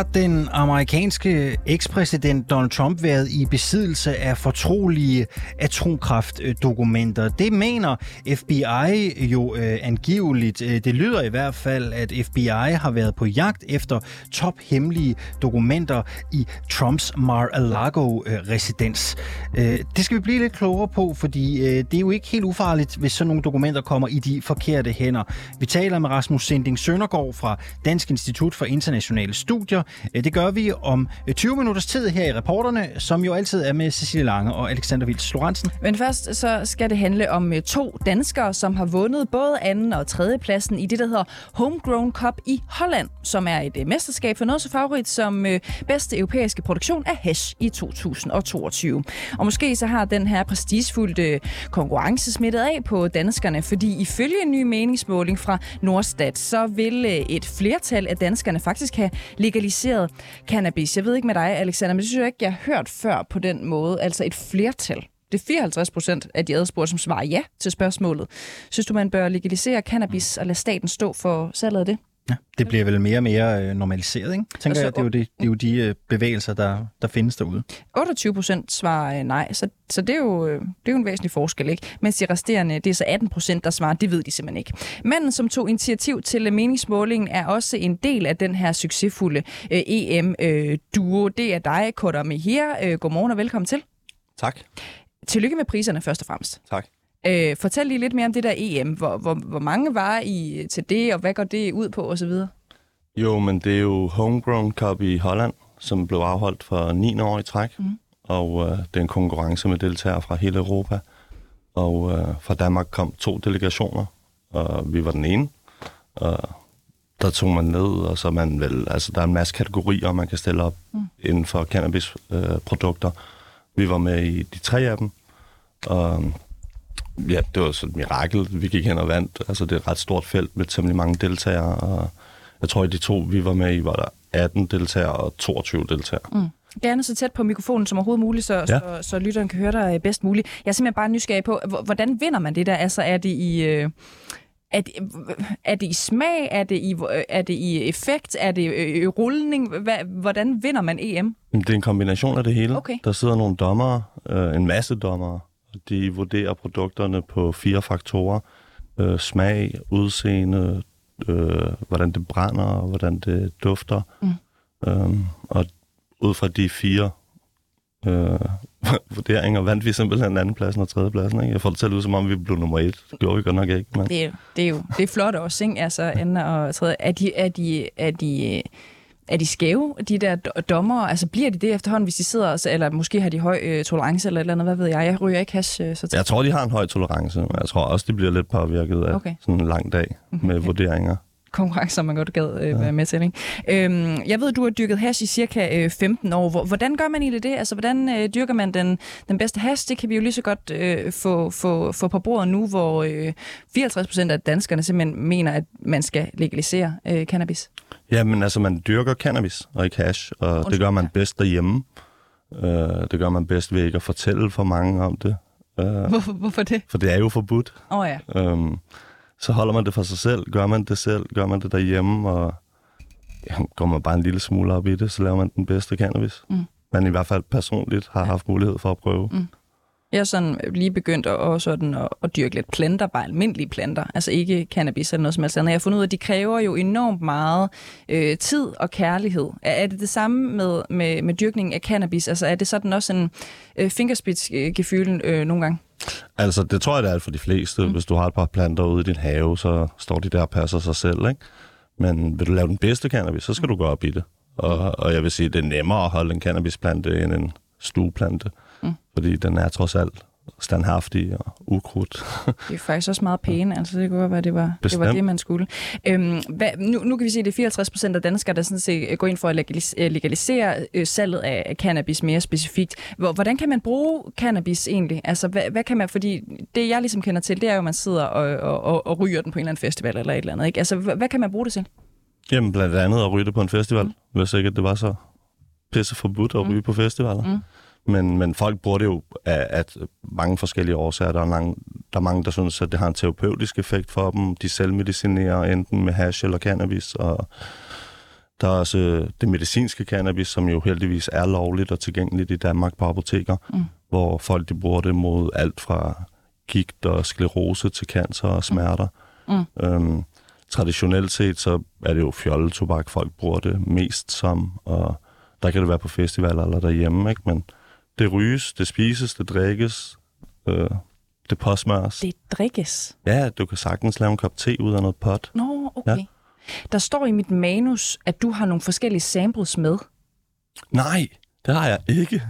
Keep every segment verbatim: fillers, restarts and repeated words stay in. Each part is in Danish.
har den amerikanske ekspræsident Donald Trump været i besiddelse af fortrolige atomkraftdokumenter. Det mener F B I jo øh, angiveligt. Det lyder i hvert fald, at F B I har været på jagt efter tophemmelige dokumenter i Trumps Mar-a-Lago øh, residens. Øh, det skal vi blive lidt klogere på, fordi øh, det er jo ikke helt ufarligt, hvis sådan nogle dokumenter kommer i de forkerte hænder. Vi taler med Rasmus Sinding Søndergaard fra Dansk Institut for Internationale Studier. Det gør vi om tyve minutters tid her i Reporterne, som jo altid er med Cecilie Lange og Alexander Wils Lorenzen. Men først så skal det handle om to danskere, som har vundet både anden og tredje pladsen i det, der hedder Homegrown Cup i Holland, som er et mesterskab for noget så favorit som bedste europæiske produktion af hash i to tusind og toogtyve. Og måske så har den her prestigefulde konkurrence smittet af på danskerne, fordi ifølge en ny meningsmåling fra Nordstat, så vil et flertal af danskerne faktisk have legaliseret cannabis. Jeg ved ikke med dig, Alexander, men det synes jeg ikke, jeg har hørt før på den måde. Altså et flertal. Det er fireoghalvtreds procent af de adspurgte, som svarer ja til spørgsmålet. Synes du, man bør legalisere cannabis og lade staten stå for salget af det? Ja, det bliver vel mere og mere normaliseret, ikke? Tænker altså, jeg, det er, jo det, det er jo de bevægelser, der, der findes derude. otteogtyve procent svarer nej, så, så det, er jo, det er jo en væsentlig forskel, ikke? Mens de resterende, det er så atten procent, der svarer, det ved de simpelthen ikke. Manden, som tog initiativ til meningsmålingen, er også en del af den her succesfulde E M-duo. Det er dig, Khodr Mehir. Godmorgen og velkommen til. Tak. Tillykke med priserne først og fremmest. Tak. Øh, fortæl lige lidt mere om det der E M. Hvor, hvor, hvor mange var I til det, og hvad går det ud på osv.? Jo, men det er jo Homegrown Cup i Holland, som blev afholdt for niende år i træk. Mm. Og øh, det er en konkurrence med deltagere fra hele Europa. Og øh, fra Danmark kom to delegationer, og vi var den ene. Og der tog man ned, og så man vel... Altså, der er en masse kategorier, man kan stille op mm. inden for cannabisprodukter. Øh, vi var med i de tre af dem, og... Ja, det var sådan et mirakel. Vi gik hen og vandt. Altså, det er et ret stort felt med temmelig mange deltagere. Og jeg tror, at de to, vi var med i, var der atten deltagere og toogtyve deltagere. Mm. Gerne så tæt på mikrofonen som overhovedet muligt, så, ja. så, så lytteren kan høre dig bedst muligt. Jeg er simpelthen bare nysgerrig på, hvordan vinder man det der? Altså, er det i, øh, er det, er det i smag? Er det i, er det i effekt? Er det i rulning? Hvordan vinder man E M? Det er en kombination af det hele. Okay. Der sidder nogle dommere, øh, en masse dommere. De vurderer produkterne på fire faktorer. Øh, smag, udseende, øh, hvordan det brænder og hvordan det dufter. Mm. Øhm, og ud fra de fire øh, vurderinger vandt vi simpelthen andenpladsen og tredjepladsen. Ikke? Jeg får det selv ud, som om vi blev nummer et. Det gjorde vi godt nok ikke. Men... Det, er, det, er jo, det er flot også, ikke? Altså, anden og tredje. Er de... Er de, er de Er de skæve, de der dommere? Altså, bliver de det efterhånden, hvis de sidder, eller måske har de høj øh, tolerance eller et eller andet? Hvad ved jeg? Jeg ryger ikke hash. Øh, så t- jeg tror, de har en høj tolerance, men jeg tror også, de bliver lidt påvirket af okay. sådan en lang dag med okay. vurderinger. Konkurrencer, man godt gad øh, ja. med til, ikke? Øhm, jeg ved, du har dyrket hash i cirka øh, femten år. Hvordan gør man egentlig det? Altså, hvordan øh, dyrker man den, den bedste hash? Det kan vi jo lige så godt øh, få, få, få på bordet nu, hvor øh, fireoghalvtreds procent af danskerne simpelthen mener, at man skal legalisere øh, cannabis. Ja, men altså, man dyrker cannabis og ikke hash, og Undskyld, det gør man ja. bedst derhjemme. Uh, det gør man bedst ved ikke at fortælle for mange om det. Uh, hvorfor, hvorfor det? For det er jo forbudt. Åh oh, ja. Um, så holder man det for sig selv, gør man det selv, gør man det derhjemme, og ja, går man bare en lille smule op i det, så laver man den bedste cannabis. Mm. Man i hvert fald personligt har haft mulighed for at prøve. Mm. Jeg er sådan lige begyndt at, sådan at, at dyrke lidt planter, bare almindelige planter, altså ikke cannabis eller noget som helst andet. Jeg har fundet ud af, at de kræver jo enormt meget øh, tid og kærlighed. Er, er det det samme med, med, med dyrkningen af cannabis? Altså er det sådan også en øh, fingerspidsgefühlen øh, nogle gange? Altså det tror jeg, det er for de fleste. Mm. Hvis du har et par planter ude i din have, så står de der og passer sig selv, ikke? Men vil du lave den bedste cannabis, så skal du gå op i det. Og, og jeg vil sige, det er nemmere at holde en cannabisplante end en stueplante. Mm. Fordi den er trods alt standhaftig og ukrudt. Det er faktisk også meget pæne, altså det kunne være, det var, det var det, man skulle. Øhm, hvad, nu, nu kan vi se, at det er fireoghalvtreds procent af danskere, der sådan set går ind for at legalisere, legalisere øh, salget af cannabis mere specifikt. Hvordan kan man bruge cannabis egentlig? Altså, hvad, hvad kan man, fordi det, jeg ligesom kender til, det er jo, at man sidder og, og, og, og ryger den på en eller anden festival eller et eller andet, ikke? Altså, hvad, hvad kan man bruge det til? Jamen, blandt andet at ryge det på en festival, mm. hvis ikke det var så pisse forbudt at ryge mm. på festivaler. Mm. Men, men folk bruger det jo af, af mange forskellige årsager. Der er, lang, der er mange, der synes, at det har en terapeutisk effekt for dem. De selvmedicinerer enten med hash eller cannabis, og Der er også det medicinske cannabis, som jo heldigvis er lovligt og tilgængeligt i Danmark på apoteker, mm. hvor folk de bruger det mod alt fra gigt og sklerose til cancer og smerter. Mm. Øhm, traditionelt set, så er det jo fjolletobak, folk bruger det mest som, og der kan det være på festivaler eller derhjemme, ikke? Men det ryges, det spises, det drikkes, øh, det påsmøres. Det drikkes? Ja, du kan sagtens lave en kop te ud af noget pot. Nå, okay. Ja. Der står i mit manus, at du har nogle forskellige samples med. Nej, det har jeg ikke.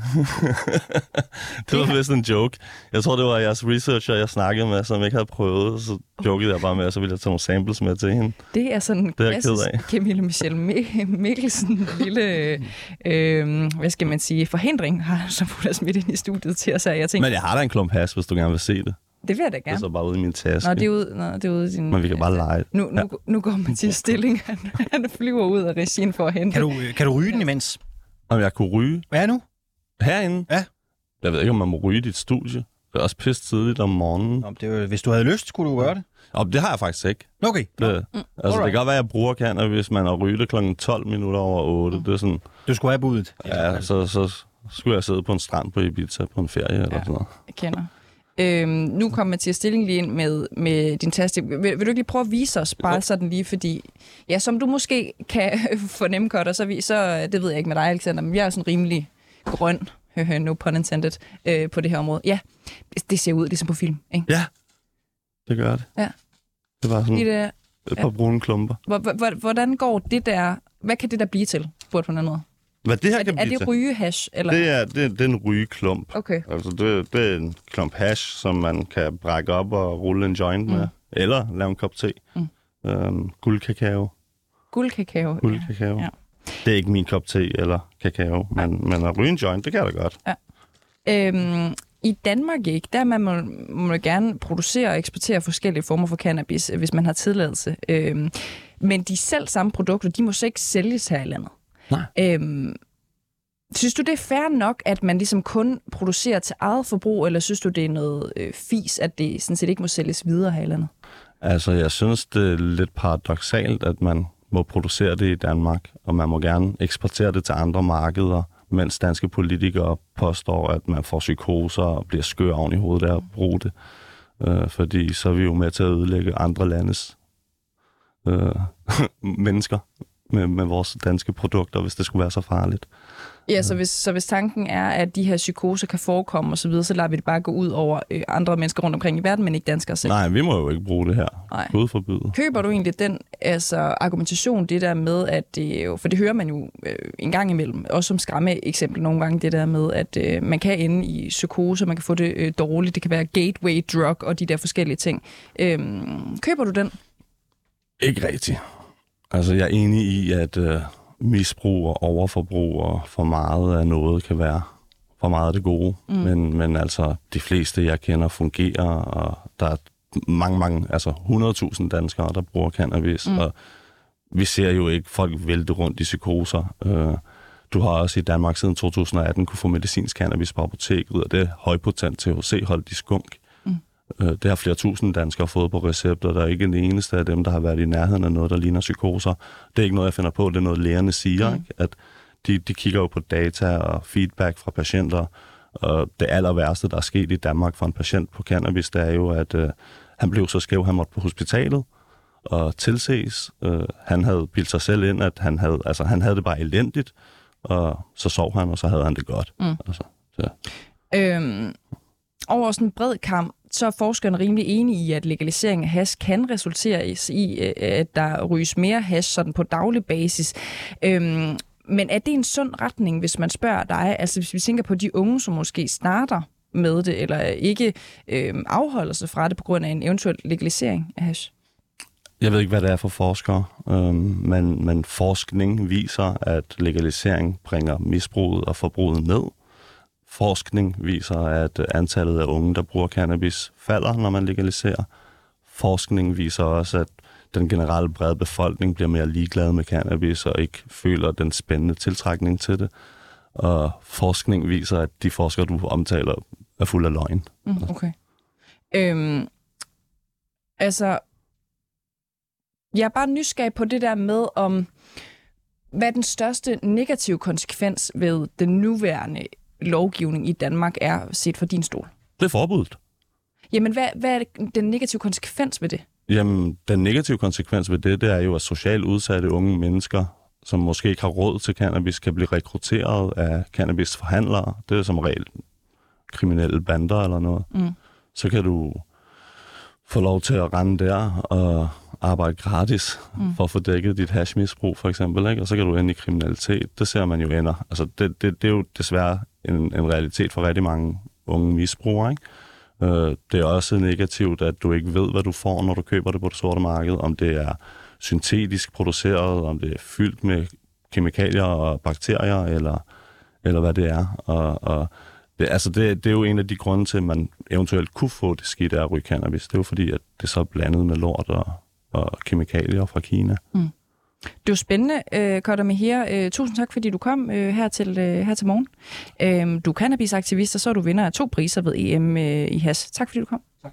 Det var vist en joke. Jeg tror, det var jeres researcher, jeg snakkede med, som ikke havde prøvet. Så jokede jeg bare med, og så ville jeg tage nogle samples med til hende. Det er sådan en klassisk Camilla Michelle Mikkelsen lille, øh, hvad skal man sige, forhindring, har som hun har smidt ind i studiet til os. Jeg tænkte, men jeg har da en klump hash, hvis du gerne vil se det. Det vil jeg da gerne. Det er så bare ude i min taske. Nå, det er ude, nå, det er ude i sin... Men vi kan bare lege. Nu, nu, ja. nu går man til stilling. Han, han flyver ud af regien for at hente. Kan du, kan du ryge den imens? Om jeg kunne ryge? Hvad er nu? Herinde? Ja. Jeg ved ikke, om man må ryge i dit studie. Det er også pisse tidligt om morgenen. Nå, det var, hvis du havde lyst, skulle du gøre det. Nå, det har jeg faktisk ikke. Okay. Det, altså, mm. det kan godt være, at jeg bruger cannabis, hvis man har ryget klokken tolv minutter over otte. Mm. Det er sådan... Du skulle have budet. Ja, så, så skulle jeg sidde på en strand på Ibiza på en ferie eller ja, sådan noget. Jeg kender. Øhm, nu kommer Mathias Stilling lige ind med, med din taske. Vil, vil du ikke lige prøve at vise os, bare sådan lige, fordi... Ja, som du måske kan fornemme, Khodr, så, så... Det ved jeg ikke med dig, Alexander, men jeg er sådan rimelig grøn, no pun intended, øh, på det her område. Ja, det ser ud ligesom på film, ikke? Ja, det gør det. Ja. Det var sådan det, et par ja. brune klumper. Hvordan går det der... Hvad kan det der blive til, spurgte hun andet? Hvad det her er, kan blive er det rygehash? Eller? Det, er, det, det er en rygeklump. Okay. Altså, det, det er en klump hash, som man kan brække op og rulle en joint mm. med. Eller lave en kop te. Mm. Øhm, guldkakao. Guldkakao. Guldkakao. Ja. Det er ikke min kop te eller kakao, ja. men, men at ryge en joint, det kan jeg da godt. Ja. Øhm, I Danmark ikke. Der man må man gerne producere og eksportere forskellige former for cannabis, hvis man har tilladelse. Øhm, men de selv samme produkter, de må så ikke sælges her i landet. Øhm, synes du, det er fair nok, at man ligesom kun producerer til eget forbrug, eller synes du, det er noget øh, fis, at det sådan set ikke må sælges videre her i landet? Altså, jeg synes, det er lidt paradoksalt, at man må producere det i Danmark, og man må gerne eksportere det til andre markeder, mens danske politikere påstår, at man får psykoser og bliver skør oven i hovedet af at bruge det. Øh, fordi så er vi jo med til at ødelægge andre landes øh, mennesker. Med, med vores danske produkter, hvis det skulle være så farligt. Ja, så hvis, så hvis tanken er, at de her psykoser kan forekomme osv., så lader vi det bare gå ud over øh, andre mennesker rundt omkring i verden, men ikke danskere selv. Nej, vi må jo ikke bruge det her. Gud forbyde. Køber du egentlig den altså, argumentation, det der med, at det jo, for det hører man jo øh, en gang imellem, også som skræmme eksempel nogle gange, det der med, at øh, man kan ende i psykose, man kan få det øh, dårligt, det kan være gateway drug og de der forskellige ting. Øh, køber du den? Ikke rigtigt. Altså, jeg er enig i, at øh, misbrug og overforbrug og for meget af noget kan være for meget af det gode. Mm. Men, men altså, de fleste, jeg kender, fungerer, og der er mange, mange, altså hundrede tusind danskere, der bruger cannabis. Mm. Og vi ser jo ikke folk vælte rundt i psykoser. Øh, du har også i Danmark siden to tusind og atten kunne få medicinsk cannabis på apoteket, og det er højpotent T H C-holdig skunk. Det har flere tusind danskere fået på recepter. Der er ikke en eneste af dem, der har været i nærheden af noget, der ligner psykoser. Det er ikke noget, jeg finder på. Det er noget, lægerne siger. Mm. Ikke? At de, de kigger jo på data og feedback fra patienter. Og det aller værste, der er sket i Danmark for en patient på cannabis, det er jo, at øh, han blev så skæv, han måtte på hospitalet og tilses. Øh, han havde bildt sig selv ind, at han havde, altså, han havde det bare elendigt. Og så sov han, og så havde han det godt. Mm. Altså, så. Øhm, over sådan en bred kamp, så er forskerne rimelig enige i, at legalisering af hash kan resultere i, at der ryges mere hash sådan på daglig basis. Øhm, men er det en sund retning, hvis man spørger dig? Altså hvis vi tænker på de unge, som måske starter med det, eller ikke øhm, afholder sig fra det på grund af en eventuel legalisering af hash? Jeg ved ikke, hvad det er for forskere, øhm, men, men forskning viser, at legalisering bringer misbruget og forbruget ned. Forskning viser, at antallet af unge, der bruger cannabis, falder, når man legaliserer. Forskning viser også, at den generelle brede befolkning bliver mere ligeglad med cannabis og ikke føler den spændende tiltrækning til det. Og forskning viser, at de forskere, du omtaler, er fuld af løgn. Mm, okay. Øhm, altså, jeg er bare nysgerrig på det der med, om Hvad er den største negative konsekvens ved den nuværende lovgivning i Danmark er set fra din stol? Det er forbuddet. Jamen, hvad, hvad er den negative konsekvens ved det? Jamen, den negative konsekvens ved det, det er jo, at socialt udsatte unge mennesker, som måske ikke har råd til cannabis, kan blive rekrutteret af cannabisforhandlere. Det er som regel kriminelle bander eller noget. Mm. Så kan du få lov til at rende der og arbejde gratis mm. for at få dækket dit hashmisbrug, for eksempel. Ikke? Og så kan du ende i kriminalitet. Det ser man jo ender. Altså, det, det, det er jo desværre en, en realitet for rigtig mange unge misbrugere, ikke? Det er også negativt, at du ikke ved, hvad du får, når du køber det på det sorte marked. Om det er syntetisk produceret, om det er fyldt med kemikalier og bakterier, eller, eller hvad det er. Og, og det, altså det, det er jo en af de grunde til, at man eventuelt kunne få det skidt af at ryge cannabis. Det er jo fordi, at det så er blandet med lort og, og kemikalier fra Kina. Mm. Det var spændende, Khodr Mehir. Tusind tak, fordi du kom her til, her til morgen. Du er cannabisaktivist, og så er du vinder af to priser ved E M i hash. Tak, fordi du kom. Tak.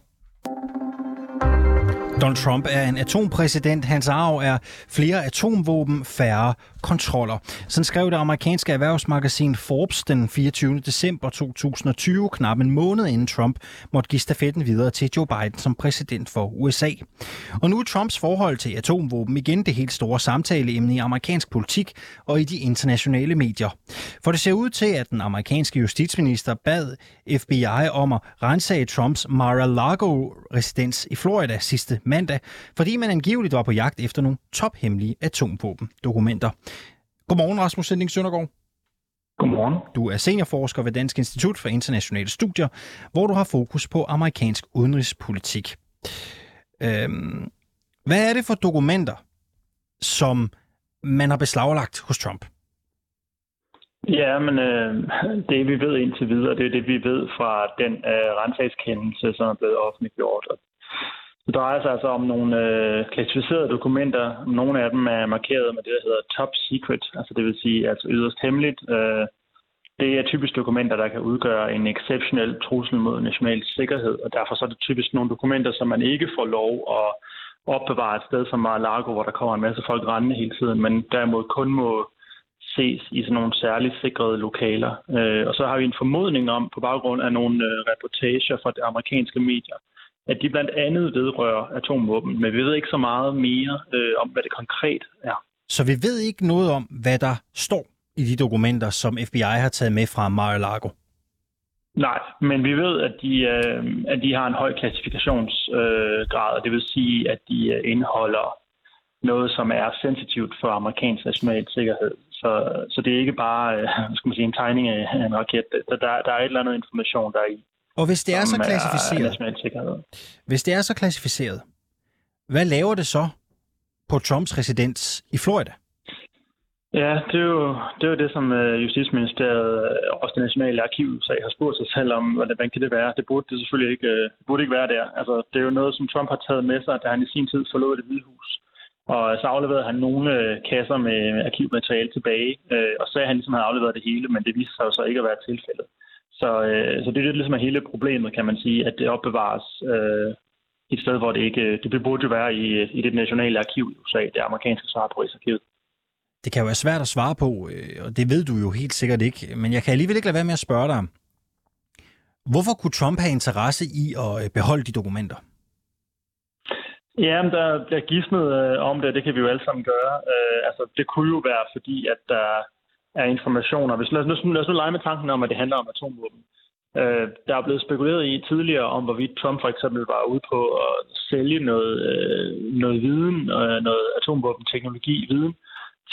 Donald Trump er en atompræsident. Hans arv er flere atomvåben, færre kontroller. Sådan skrev det amerikanske erhvervsmagasin Forbes den fireogtyvende december to tusind og tyve, knap en måned inden Trump måtte give stafetten videre til Joe Biden som præsident for U S A. Og nu er Trumps forhold til atomvåben igen det helt store samtaleemne i amerikansk politik og i de internationale medier. For det ser ud til, at den amerikanske justitsminister bad F B I om at ransage Trumps Mar-a-Lago-residens i Florida sidste mandag, fordi man angiveligt var på jagt efter nogle tophemmelige atomvåben-dokumenter. Godmorgen, Rasmus Sinding Søndergaard. Godmorgen. Du er seniorforsker ved Dansk Institut for Internationale Studier, hvor du har fokus på amerikansk udenrigspolitik. Øhm, hvad er det for dokumenter, som man har beslaglagt hos Trump? Ja, men øh, det vi ved indtil videre, det er det, vi ved fra den øh, ransagskendelse, som er blevet offentliggjort. Det drejer sig altså om nogle øh, klassificerede dokumenter. Nogle af dem er markeret med det, der hedder top secret, altså det vil sige altså yderst hemmeligt. Øh, det er typisk dokumenter, der kan udgøre en exceptionel trussel mod national sikkerhed, og derfor så er det typisk nogle dokumenter, som man ikke får lov at opbevare et sted som Mar-a-Lago, hvor der kommer en masse folk rendende hele tiden, men derimod kun må ses i sådan nogle særligt sikrede lokaler. Øh, og så har vi en formodning om, på baggrund af nogle øh, reportager fra de amerikanske medier, at de blandt andet vedrører atomvåben, men vi ved ikke så meget mere øh, om, hvad det konkret er. Så vi ved ikke noget om, hvad der står i de dokumenter, som F B I har taget med fra Mar-a-Lago? Nej, men vi ved, at de, øh, at de har en høj klassifikationsgrad, øh, det vil sige, at de øh, indeholder noget, som er sensitivt for amerikansk national sikkerhed. Så, så det er ikke bare øh, skal man sige, en tegning af en raket. Der, der er et eller andet information, der er i. Og hvis det er så klassificeret, hvis det er så klassificeret, hvad laver det så på Trumps residens i Florida? Ja, det er jo det, er jo det som Justitsministeriet og det nationale arkiv sag har spurgt sig selv om, hvordan kan det være? Det burde det selvfølgelig ikke, det burde ikke være der. Altså, det er jo noget, som Trump har taget med sig, da han i sin tid forlod Det Hvide Hus. Og så afleverede han nogle kasser med arkivmateriale tilbage, og så han ligesom havde afleveret det hele, men det viste sig jo så ikke at være tilfældet. Så, øh, så det er det ligesom hele problemet, kan man sige, at det opbevares øh, et sted, hvor det ikke... Det burde jo være i, i det nationale arkiv i U S A, det amerikanske svar på arkivet. Det kan jo være svært at svare på, og det ved du jo helt sikkert ikke, men jeg kan alligevel ikke lade være med at spørge dig. Hvorfor kunne Trump have interesse i at beholde de dokumenter? Ja, men der bliver gisnet øh, om det, det kan vi jo alle sammen gøre. Øh, altså, det kunne jo være, fordi at der... Øh, af informationer. Hvis, lad, os nu, lad os nu lege med tanken om, at det handler om atomvåben. Øh, der er blevet spekuleret i tidligere om, hvorvidt Trump for eksempel var ude på at sælge noget, øh, noget viden, øh, noget atomvåbenteknologi viden,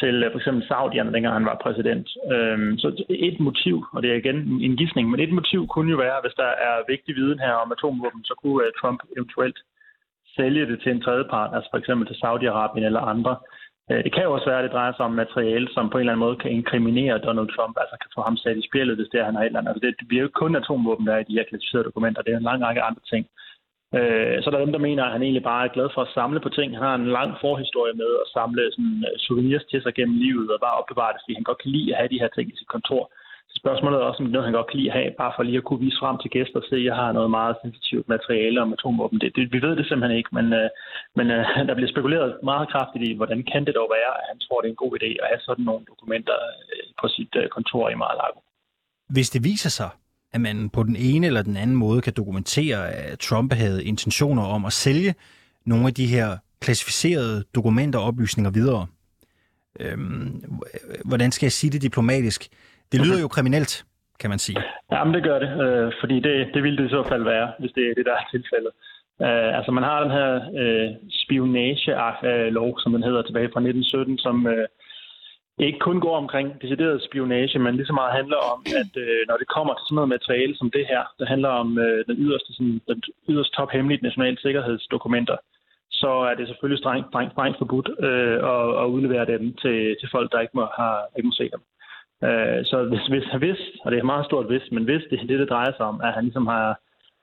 til øh, for eksempel Saudierne, dengang han var præsident. Øh, så et motiv, og det er igen en gidsning, men et motiv kunne jo være, hvis der er vigtig viden her om atomvåben, så kunne øh, Trump eventuelt sælge det til en tredjepart, altså for eksempel til Saudi-Arabien eller andre. Det kan jo også være, at det drejer sig om materiale, som på en eller anden måde kan inkriminere Donald Trump, altså kan få ham sat i spjældet, hvis det er, han har et eller andet. Altså, det bliver jo ikke kun atomvåben, der er i de her klassificerede dokumenter. Det er en lang række andre ting. Så der er dem, der mener, at han egentlig bare er glad for at samle på ting. Han har en lang forhistorie med at samle sådan souvenirs til sig gennem livet og bare opbevare det, fordi han godt kan lide at have de her ting i sit kontor. Spørgsmålet er også om noget, han godt kan lide at have, bare for lige at kunne vise frem til gæster og se, at jeg har noget meget sensitivt materiale om atomvåben. Det, det, vi ved det simpelthen ikke, men, øh, men øh, der bliver spekuleret meget kraftigt i, hvordan kan det dog være, at han tror, det er en god idé at have sådan nogle dokumenter på sit øh, kontor i Mar-a-Lago. Hvis det viser sig, at man på den ene eller den anden måde kan dokumentere, at Trump havde intentioner om at sælge nogle af de her klassificerede dokumenter og oplysninger videre, øhm, hvordan skal jeg sige det diplomatisk? Det lyder jo kriminelt, kan man sige. Jamen, det gør det, øh, fordi det, det ville det i så fald være, hvis det er det, der er tilfældet. Øh, altså, man har den her øh, spionage-lov, som den hedder, tilbage fra nitten sytten, som øh, ikke kun går omkring decideret spionage, men lige så meget handler om, at øh, når det kommer til sådan noget materiale som det her, der handler om øh, den yderste, sådan, den yderste tophemmelige nationale sikkerhedsdokumenter, så er det selvfølgelig strengt, strengt, strengt forbudt øh, at, at udlevere dem til, til folk, der ikke må, har, ikke må se dem. Så hvis, hvis, hvis, og det er meget stort hvis, men hvis det er det, det drejer sig om, at han ligesom har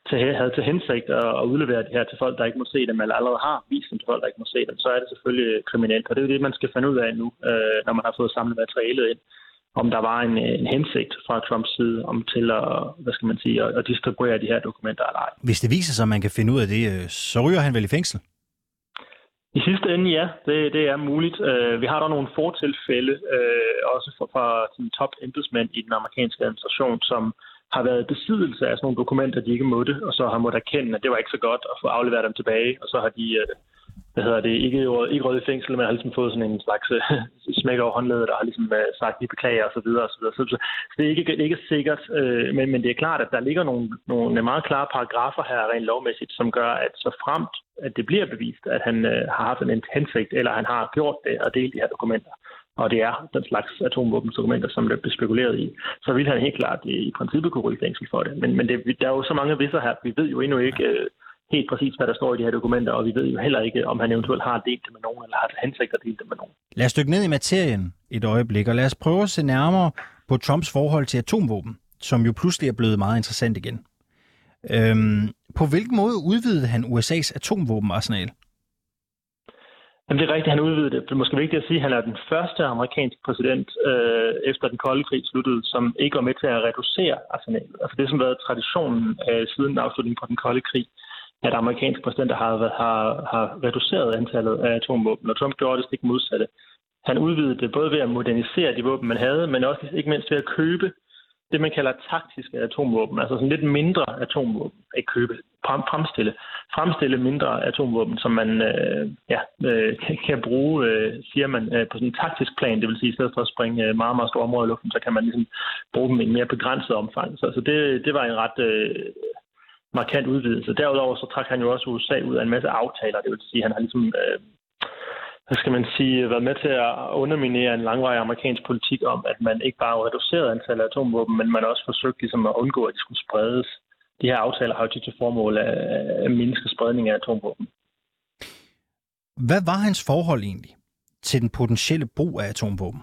til, havde til hensigt at, at udlevere det her til folk, der ikke må se dem, eller allerede har vist dem til folk, der ikke må se dem, så er det selvfølgelig kriminelt. Og det er jo det, man skal finde ud af nu, når man har fået samlet materialet ind, om der var en, en hensigt fra Trumps side om til at, hvad skal man sige, at, at distribuere de her dokumenter eller ej. Hvis det viser sig, at man kan finde ud af det, så ryger han vel i fængsel? I sidste ende, ja, det, det er muligt. Uh, vi har dog nogle fortilfælde, uh, også fra top-embedsmænd i den amerikanske administration, som har været i besiddelse af sådan nogle dokumenter, de ikke måtte, og så har måttet erkende, at det var ikke så godt at få afleveret dem tilbage, og så har de, uh, hvad hedder det, ikke, ikke røget i fængsel, men har ligesom fået sådan en slags uh, smæk over håndledet, der har ligesom uh, sagt, at de beklager osv. osv. Så, så, så det er ikke, ikke sikkert, uh, men, men det er klart, at der ligger nogle, nogle meget klare paragrafer her rent lovmæssigt, som gør, at så fremt at det bliver bevist, at han øh, har haft en hensigt, eller han har gjort det og delt de her dokumenter. Og det er den slags atomvåbensdokumenter, som det bliver spekuleret i. Så vil han helt klart i, i princippet kunne ryge fængsel for det. Men, men det, der er jo så mange visser her. Vi ved jo endnu ikke øh, helt præcis, hvad der står i de her dokumenter, og vi ved jo heller ikke, om han eventuelt har delt det med nogen, eller har hensigt at dele det med nogen. Lad os dykke ned i materien et øjeblik, og lad os prøve at se nærmere på Trumps forhold til atomvåben, som jo pludselig er blevet meget interessant igen. Øhm, på hvilken måde udvidede han U S A's atomvåbenarsenal? Jamen, det er rigtigt, han udvidede det. Det er måske vigtigt at sige, at han er den første amerikanske præsident øh, efter den kolde krig sluttede, som ikke var med til at reducere arsenalet. Altså det, som har været traditionen øh, siden afslutningen på den kolde krig, at amerikanske præsidenter har, har, har reduceret antallet af atomvåben, og Trump gjorde det stik modsatte. Han udvidede det både ved at modernisere de våben, man havde, men også ikke mindst ved at købe det, man kalder taktiske atomvåben, altså sådan lidt mindre atomvåben, ikke købe, fremstille, fremstille mindre atomvåben, som man øh, ja, øh, kan bruge, øh, siger man, øh, på sådan en taktisk plan, det vil sige, i stedet for at springe meget, meget store områder i luften, så kan man ligesom bruge dem i en mere begrænset omfang. Så altså det, det var en ret øh, markant udvidelse. Derudover så trak han jo også U S A ud af en masse aftaler, det vil sige, han har ligesom Øh, så skal man sige, været med til at underminere en langvarig amerikansk politik om, at man ikke bare reducerede antallet af atomvåben, men man også forsøgte ligesom at undgå, at de skulle spredes. De her aftaler har jo til formål at mindske spredning af atomvåben. Hvad var hans forhold egentlig til den potentielle brug af atomvåben?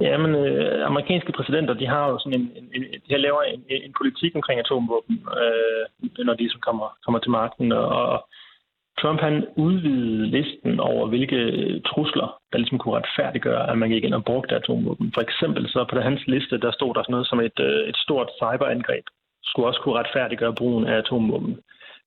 Ja, men øh, amerikanske præsidenter, de har jo sådan en, en, en de laver en, en politik omkring atomvåben, øh, når de så kommer kommer til magten, og, og Trump han udvidede listen over, hvilke trusler, der ligesom kunne retfærdiggøre, at man gik ind og brugte atomvåben. For eksempel så på hans liste, der stod der sådan noget som et, et stort cyberangreb, skulle også kunne retfærdiggøre brugen af atomvåben.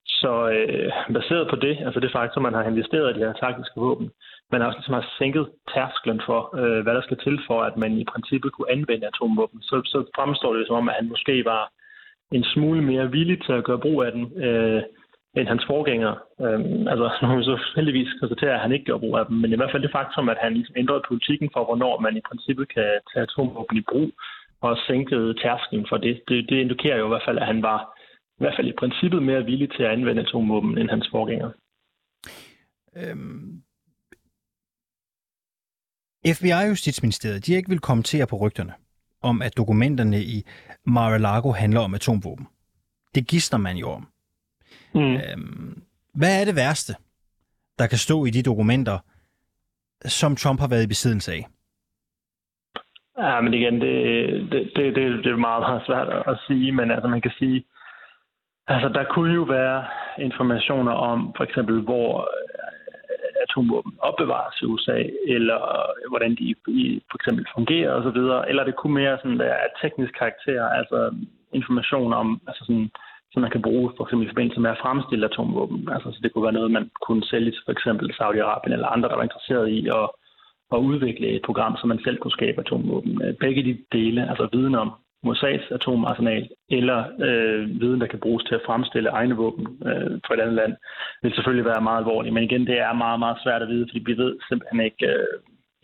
Så øh, baseret på det, altså det faktum, man har investeret i de her taktiske våben, man også ligesom har sænket tærsklen for, øh, hvad der skal til for, at man i princippet kunne anvende atomvåben, så, så fremstår det som om, at han måske var en smule mere villig til at gøre brug af den, øh, end hans forgængere. Øhm, altså, nu kan vi så heldigvis konstatere, at han ikke gjorde brug af dem, men i hvert fald det faktum, at han ligesom ændrede politikken for, hvornår man i princippet kan tage atomvåben i brug, og sænkede tærsklen for det. det. Det indikerer jo i hvert fald, at han var i hvert fald i princippet mere villig til at anvende atomvåben, end hans forgængere. Øhm. F B I-justitsministeriet, de har ikke vil kommentere på rygterne om, at dokumenterne i Mar-a-Lago handler om atomvåben. Det gidsner man jo om. Mm. Hvad er det værste, der kan stå i de dokumenter, som Trump har været i besiddelse af? Ja, men igen, det, det, det, det er meget, meget svært at sige, men altså man kan sige, altså der kunne jo være informationer om, for eksempel hvor atomvåben opbevares i U S A, eller hvordan de for eksempel fungerer osv., eller det kunne mere sådan være af teknisk karakter, altså information om, altså sådan, som man kan bruge for eksempel i forbindelse med at fremstille atomvåben. Altså, så det kunne være noget, man kunne sælge til for eksempel Saudi-Arabien eller andre, der var interesseret i at, at udvikle et program, så man selv kunne skabe atomvåben. Begge de dele, altså viden om U S A's atomarsenal, eller øh, viden, der kan bruges til at fremstille egne våben øh, fra et andet land, vil selvfølgelig være meget alvorligt. Men igen, det er meget, meget svært at vide, fordi vi ved simpelthen ikke, øh,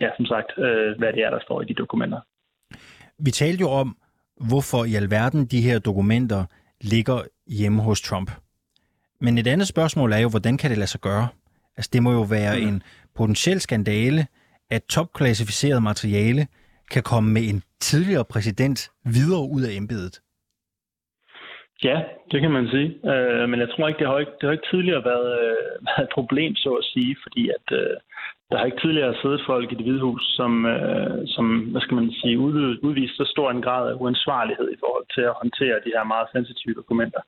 ja, som sagt, øh, hvad det er, der står i de dokumenter. Vi talte jo om, hvorfor i alverden de her dokumenter ligger hjemme hos Trump. Men et andet spørgsmål er jo, hvordan kan det lade sig gøre? Altså, det må jo være mm. en potentiel skandale, at topklassificeret materiale kan komme med en tidligere præsident videre ud af embedet. Ja, det kan man sige. Øh, men jeg tror ikke, det har ikke, det har ikke tidligere været, øh, været et problem, så at sige, fordi at øh, der har ikke tidligere siddet folk i Det Hvide Hus, som, øh, som hvad skal man sige, udviste så stor en grad af uansvarlighed i forhold til at håndtere de her meget sensitive dokumenter.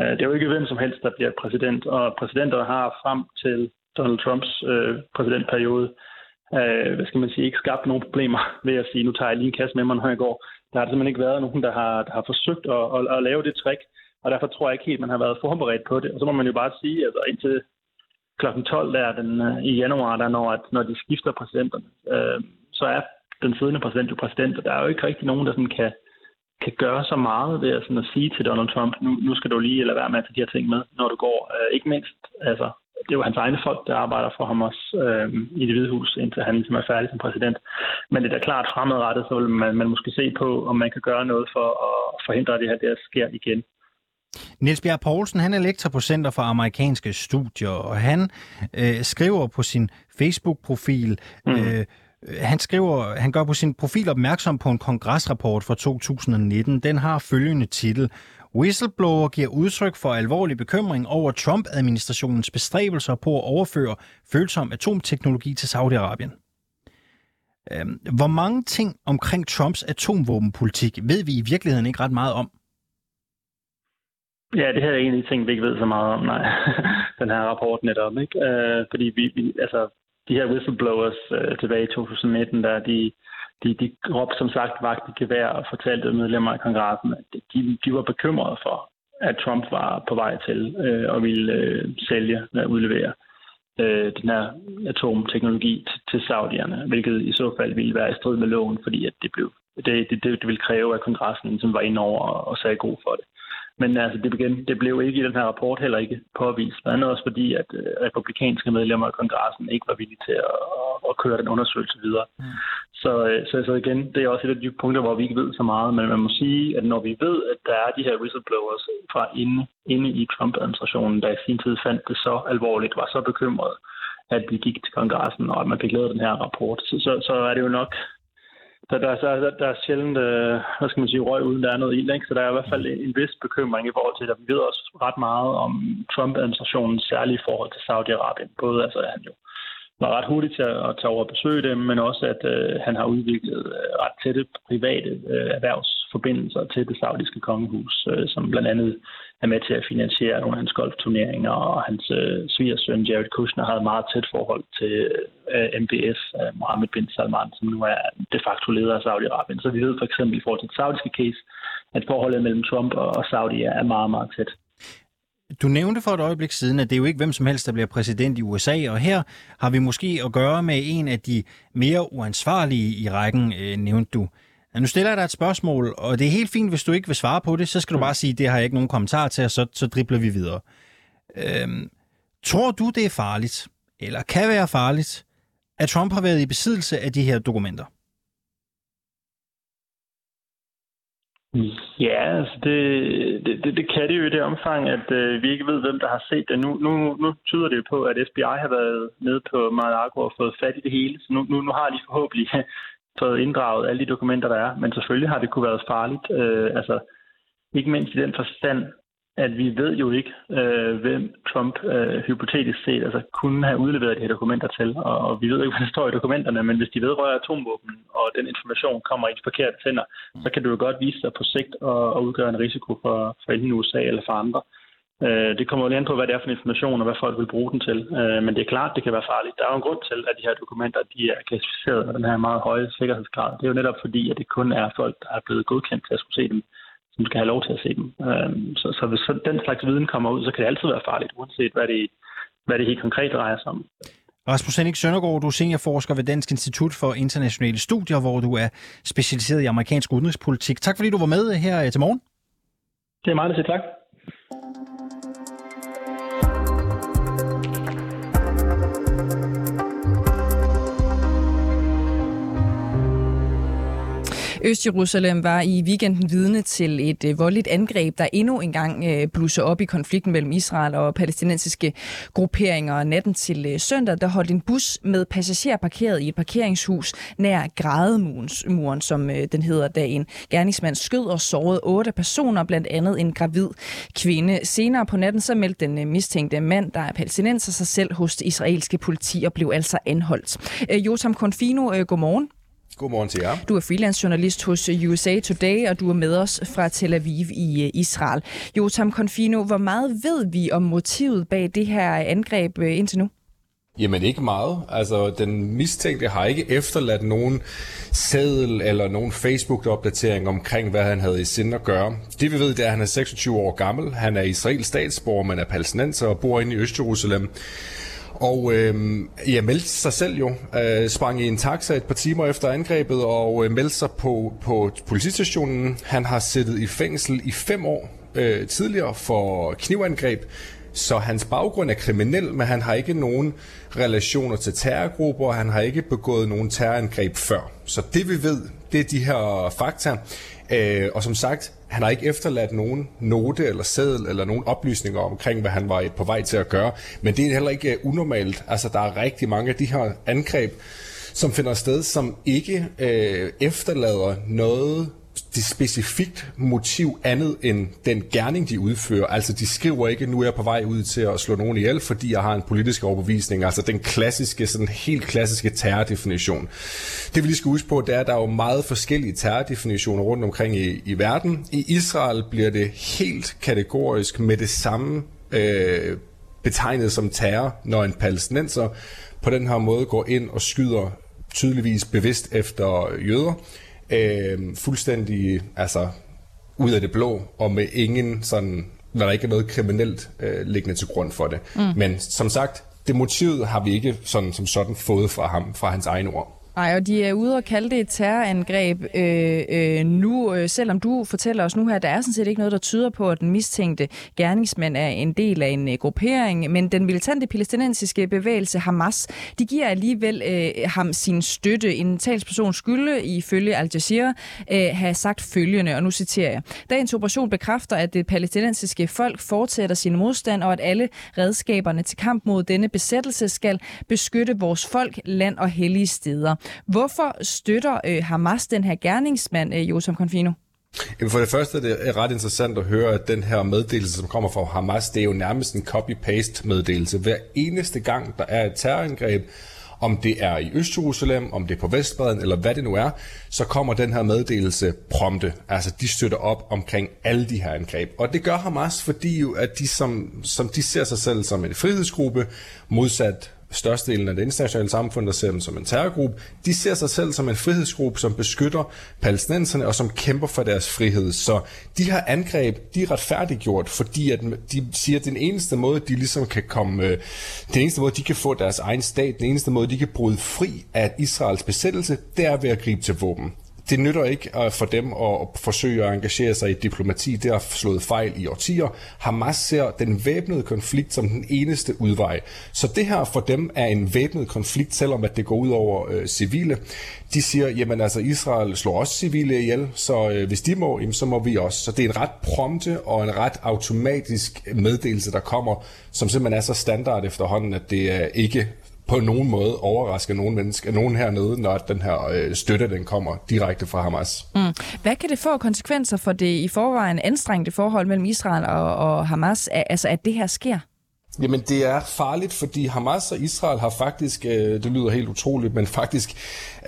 Øh, det er jo ikke hvem som helst, der bliver præsident, og præsidenter har frem til Donald Trumps øh, præsidentperiode Øh, hvad skal man sige, ikke skabt nogen problemer ved at sige, nu tager jeg lige en kasse med mig, når jeg går. Der har simpelthen ikke været nogen, der har, der har forsøgt at, at, at lave det trick, og derfor tror jeg ikke helt, man har været forberedt på det. Og så må man jo bare sige, altså indtil klokken tolv der, den, i januar, der, når, at, når de skifter præsidenterne, øh, så er den siddende præsident jo præsident, og der er jo ikke rigtig nogen, der sådan kan, kan gøre så meget ved at, sådan at sige til Donald Trump, nu, nu skal du lige lade være med at tage de her ting med, når du går. Øh, ikke mindst, altså det er jo hans egne folk, der arbejder for ham også øh, i Det Hvide Hus, indtil han ligesom er færdig som præsident. Men det er da klart fremadrettet, så vil man, man måske se på, om man kan gøre noget for at forhindre, at det her der sker igen. Niels Bjerg Poulsen, han er lektor på Center for Amerikanske Studier, og han øh, skriver på sin Facebook-profil, mm. øh, han skriver, han gør på sin profil opmærksom på en kongresrapport fra to tusind nitten. Den har følgende titel: Whistleblower giver udtryk for alvorlig bekymring over Trump-administrationens bestræbelser på at overføre følsom atomteknologi til Saudi-Arabien. Hvor mange ting omkring Trumps atomvåbenpolitik ved vi i virkeligheden ikke ret meget om? Ja, det her er en af de ting, vi ikke ved så meget om, nej. Den her rapport netop, ikke? Øh, fordi vi, vi, altså, de her whistleblowers øh, tilbage i to tusind nitten, der de... De, de råbte som sagt vagt i gevær og fortalte medlemmer af kongressen, at de, de var bekymrede for, at Trump var på vej til øh, og ville øh, sælge og udlevere øh, den her atomteknologi til, til saudierne, hvilket i så fald ville være i strid med loven, fordi at det, blev, det, det, det ville kræve, at kongressen som var inde over og, og sagde god for det. Men altså, det, igen, det blev ikke i den her rapport heller ikke påvist, blandt andet også fordi, at republikanske medlemmer af kongressen ikke var villige til at, at køre den undersøgelse videre. Mm. Så, så, så igen, det er også et af de punkter, hvor vi ikke ved så meget, men man må sige, at når vi ved, at der er de her whistleblowers fra inde, inde i Trump-administrationen, der i sin tid fandt det så alvorligt, var så bekymret, at de gik til kongressen, og at man fik lavet den her rapport, så, så, så er det jo nok... Der, der, der, der er sjældent øh, hvad skal man sige, røg uden, der er noget i, ikke? Så der er i hvert fald en vis bekymring i forhold til, at vi ved også ret meget om Trump-administrationens særlige forhold til Saudi-Arabien. Både altså, at han jo var ret hurtig til at, at tage over og besøge dem, men også at øh, han har udviklet øh, ret tætte private øh, erhvervsforbindelser til det saudiske kongehus, øh, som blandt andet er med til at finansiere nogle af hans golfturneringer, og hans øh, svigersøn Jared Kushner havde et meget tæt forhold til øh, M B S, øh, Mohammed bin Salman, som nu er de facto leder af Saudi-Arabien. Så vi ved for eksempel i forhold til det saudiske case, at forholdet mellem Trump og Saudi er meget, meget tæt. Du nævnte for et øjeblik siden, at det er jo ikke hvem som helst, der bliver præsident i U S A, og her har vi måske at gøre med en af de mere uansvarlige i rækken, øh, nævnte du. Ja, nu stiller jeg dig et spørgsmål, og det er helt fint, hvis du ikke vil svare på det, så skal du bare sige, det har jeg ikke nogen kommentar til, og så, så dribler vi videre. Øhm, tror du, det er farligt, eller kan være farligt, at Trump har været i besiddelse af de her dokumenter? Ja, altså det, det, det, det kan det jo i det omfang, at øh, vi ikke ved, hvem der har set det. Nu, nu, nu tyder det jo på, at F B I har været nede på Mar-a-Lago og fået fat i det hele, så nu, nu, nu har de forhåbentlig fået inddraget alle de dokumenter, der er. Men selvfølgelig har det kunne været farligt, øh, altså ikke mindst i den forstand, at vi ved jo ikke, øh, hvem Trump øh, hypotetisk set altså, kunne have udleveret de her dokumenter til. Og, og vi ved ikke, hvad der står i dokumenterne, men hvis de vedrører atomvåben, og den information kommer i de forkerte tænder, så kan det jo godt vise sig på sigt at, at udgøre en risiko for, for enten U S A eller for andre. Det kommer jo lige an på, hvad det er for information, og hvad folk vil bruge den til. Men det er klart, det kan være farligt. Der er jo en grund til, at de her dokumenter de er klassificeret med den her meget høje sikkerhedsgrad. Det er jo netop fordi, at det kun er folk, der er blevet godkendt til at skulle se dem, som skal have lov til at se dem. Så hvis den slags viden kommer ud, så kan det altid være farligt, uanset hvad det, hvad det helt konkret drejer sig om. Rasmus Sinding Søndergaard, du er seniorforsker ved Dansk Institut for Internationale Studier, hvor du er specialiseret i amerikansk udenrigspolitik. Tak fordi du var med her til morgen. Det er meget at sige tak. Øst-Jerusalem var i weekenden vidne til et voldeligt angreb, der endnu engang blusser op i konflikten mellem Israel og palæstinensiske grupperinger. Natten til søndag, der holdt en bus med passagerer parkeret i et parkeringshus nær Grademuren, som den hedder, da en gerningsmand skød og sårede otte personer, blandt andet en gravid kvinde. Senere på natten så meldte den mistænkte mand, der er palæstinenser, sig selv hos det israelske politi og blev altså anholdt. Jotam Confino, godmorgen. Godmorgen til jer. Du er freelancejournalist hos U S A Today, og du er med os fra Tel Aviv i Israel. Jotam Confino, hvor meget ved vi om motivet bag det her angreb indtil nu? Jamen ikke meget. Altså, den mistænkte har ikke efterladt nogen seddel eller nogen Facebook-opdatering omkring, hvad han havde i sinde at gøre. Det vi ved, det er, at han er seksogtyve år gammel. Han er israelsk statsborger, men er palæstinenser og bor inde i Øst-Jerusalem. Og øh, ja, meldte sig selv jo, øh, sprang i en taxa et par timer efter angrebet og øh, meldte sig på, på politistationen. Han har siddet i fængsel i fem år øh, tidligere for knivangreb, så hans baggrund er kriminel, men han har ikke nogen relationer til terrorgrupper, og han har ikke begået nogen terrorangreb før. Så det vi ved, det er de her fakta, øh, og som sagt, han har ikke efterladt nogen note eller seddel eller nogen oplysninger omkring, hvad han var på vej til at gøre. Men det er heller ikke unormalt. Altså, der er rigtig mange af de her angreb, som finder sted, som ikke øh, efterlader noget det specifikt motiv andet end den gerning, de udfører. Altså, de skriver ikke, nu er jeg på vej ud til at slå nogen ihjel, fordi jeg har en politisk overbevisning. Altså, den klassiske, sådan helt klassiske terrordefinition. Det vi lige skal huske på, det er, at der er jo meget forskellige terrordefinitioner rundt omkring i, i verden. I Israel bliver det helt kategorisk med det samme øh, betegnet som terror, når en palæstinenser på den her måde går ind og skyder tydeligvis bevidst efter jøder. Øh, fuldstændig altså ud af det blå og med ingen sådan, når der ikke er noget kriminelt øh, liggende til grund for det. Mm. Men som sagt, det motivet har vi ikke sådan, som sådan fået fra ham, fra hans egne ord. Nej, og de er ude og kalde det et terrorangreb øh, øh, nu, øh, selvom du fortæller os nu her, der er sådan set ikke noget, der tyder på, at den mistænkte gerningsmand er en del af en øh, gruppering, men den militante palæstinensiske bevægelse Hamas, de giver alligevel øh, ham sin støtte. En talsperson skulle ifølge Al Jazeera øh, have sagt følgende, og nu citerer jeg: dagens operation bekræfter, at det palæstinensiske folk fortsætter sin modstand, og at alle redskaberne til kamp mod denne besættelse skal beskytte vores folk, land og hellige steder. Hvorfor støtter øh, Hamas den her gerningsmand, øh, Jotam Confino? For det første er det ret interessant at høre, at den her meddelelse, som kommer fra Hamas, det er jo nærmest en copy-paste-meddelelse. Hver eneste gang, der er et terrorangreb, om det er i Øst-Jerusalem, om det er på Vestbredden, eller hvad det nu er, så kommer den her meddelelse prompte. Altså, de støtter op omkring alle de her angreb. Og det gør Hamas, fordi jo, at de, som, som de ser sig selv som en frihedsgruppe, modsat størstedelen af det internationale samfund, der ser dem som en terrorgruppe, de ser sig selv som en frihedsgruppe, som beskytter palæstinenserne og som kæmper for deres frihed. Så de her angreb, de er retfærdiggjort, fordi at de siger, at den eneste måde, de ligesom kan komme, den eneste måde, de kan få deres egen stat, den eneste måde, de kan bryde fri af Israels besættelse, det er ved at gribe til våben. Det nytter ikke for dem at forsøge at engagere sig i diplomati. Det har slået fejl i årtier. Hamas ser den væbnede konflikt som den eneste udvej. Så det her for dem er en væbnet konflikt, selvom at det går ud over øh, civile. De siger, jamen altså Israel slår også civile ihjel, så øh, hvis de må, jamen, så må vi også. Så det er en ret prompte og en ret automatisk meddelelse, der kommer, som simpelthen er så standard efterhånden, at det øh, ikke på nogen måde overrasker nogen mennesker, nogen hernede, når den her øh, støtte, den kommer direkte fra Hamas. Mm. Hvad kan det få konsekvenser for det i forvejen anstrengte forhold mellem Israel og, og Hamas, altså at det her sker? Jamen det er farligt, fordi Hamas og Israel har faktisk, øh, det lyder helt utroligt, men faktisk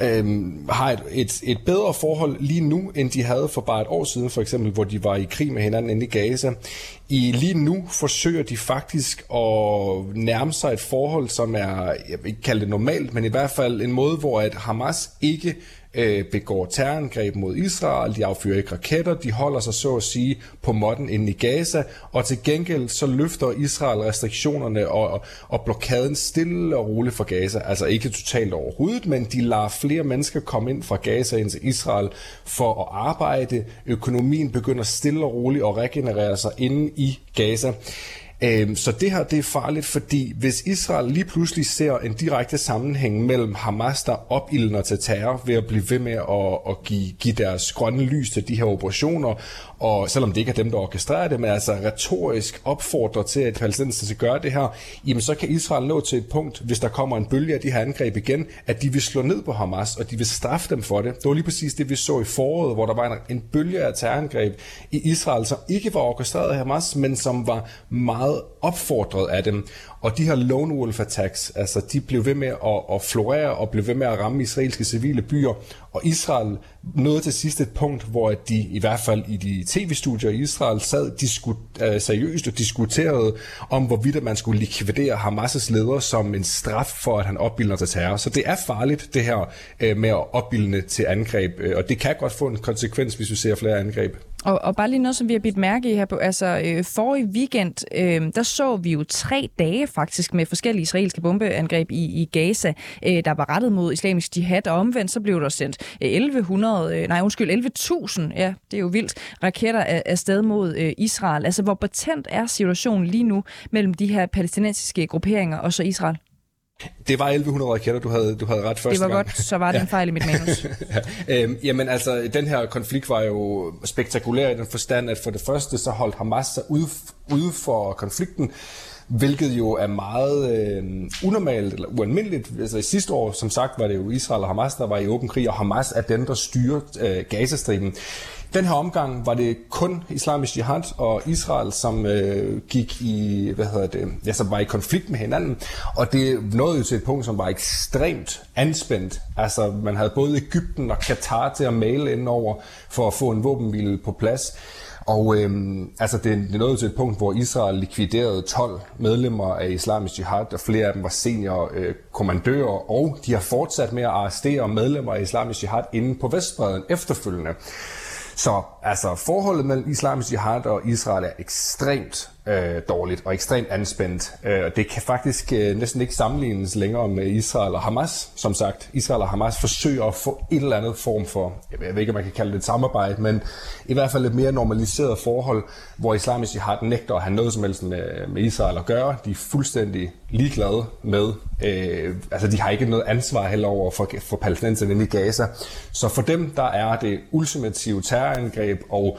øh, har et, et, et bedre forhold lige nu, end de havde for bare et år siden, for eksempel, hvor de var i krig med hinanden inde i Gaza. I lige nu forsøger de faktisk at nærme sig et forhold, som er, jeg vil ikke kalde det normalt, men i hvert fald en måde, hvor at Hamas ikke øh, begår terrorangreb mod Israel, de affyrer ikke raketter, de holder sig så at sige på måtten inde i Gaza, og til gengæld så løfter Israel restriktionerne og, og blokaden stille og roligt fra Gaza, altså ikke totalt overhovedet, men de lader flere mennesker komme ind fra Gaza ind til Israel for at arbejde, økonomien begynder stille og roligt at regenerere sig inde i Gaza. Så det her, det er farligt, fordi hvis Israel lige pludselig ser en direkte sammenhæng mellem Hamas, der opildner til terror ved at blive ved med at, at give, give deres grønne lys til de her operationer, og selvom det ikke er dem, der orkestrerer det, men altså retorisk opfordrer til, at palæstinenserne skal gøre det her, jamen så kan Israel nå til et punkt, hvis der kommer en bølge af de her angreb igen, at de vil slå ned på Hamas, og de vil straffe dem for det. Det var lige præcis det, vi så i foråret, hvor der var en bølge af terrorangreb i Israel, som ikke var orkestreret af Hamas, men som var meget opfordret af dem, og de her lone wolf attacks, altså de blev ved med at, at florere og blev ved med at ramme israelske civile byer, og Israel nåede til sidst et punkt, hvor de i hvert fald i de tv-studier i Israel sad disku- uh, seriøst og diskuterede om, hvorvidt man skulle likvidere Hamas' leder som en straf for, at han opildner til terror. Så det er farligt, det her uh, med at opildne til angreb, uh, og det kan godt få en konsekvens, hvis vi ser flere angreb. Og, og bare lige noget, som vi har bidt mærke i her på, altså øh, forrige weekend, øh, der så vi jo tre dage faktisk med forskellige israelske bombeangreb i, i Gaza, øh, der var rettet mod islamisk jihad, og omvendt så blev der sendt elleve hundrede, øh, nej undskyld, elleve tusind, ja, det er jo vildt, raketter afsted mod øh, Israel. Altså hvor patent er situationen lige nu mellem de her palæstinensiske grupperinger og så Israel? Det var elleve hundrede raketter, du havde, du havde ret første gang. Det var gang. Godt, så var det en fejl i mit manus. ja. øhm, jamen altså, den her konflikt var jo spektakulær i den forstand, at for det første så holdt Hamas sig ude, ude for konflikten, hvilket jo er meget øh, unormalt eller ualmindeligt. Altså, sidste år, som sagt, var det jo Israel og Hamas, der var i åben krig, og Hamas er den, der styrer øh, Gazastriben. Den her omgang var det kun islamisk jihad og Israel, som øh, gik i, hvad hedder det, ja, som var i konflikt med hinanden, og det nåede jo til et punkt, som var ekstremt anspændt. Altså, man havde både Egypten og Katar til at male indover for at få en våbenhvile på plads. Og øhm, altså det, det nåede til et punkt, hvor Israel likviderede tolv medlemmer af islamisk jihad, og flere af dem var senior øh, kommandører, og de har fortsat med at arrestere medlemmer af islamisk jihad inde på Vestbredden efterfølgende. Så altså forholdet mellem islamisk jihad og Israel er ekstremt øh, dårligt og ekstremt anspændt. Øh, og det kan faktisk øh, næsten ikke sammenlignes længere med Israel og Hamas. Som sagt, Israel og Hamas forsøger at få et eller andet form for, jeg ved ikke om man kan kalde det et samarbejde, men i hvert fald et mere normaliseret forhold, hvor islamisk jihad nægter at have noget som helst med, med Israel at gøre. De er fuldstændig ligeglade med, øh, altså de har ikke noget ansvar heller over for, for palæstinenserne inde i Gaza. Så for dem, der er det ultimative terrorangreb og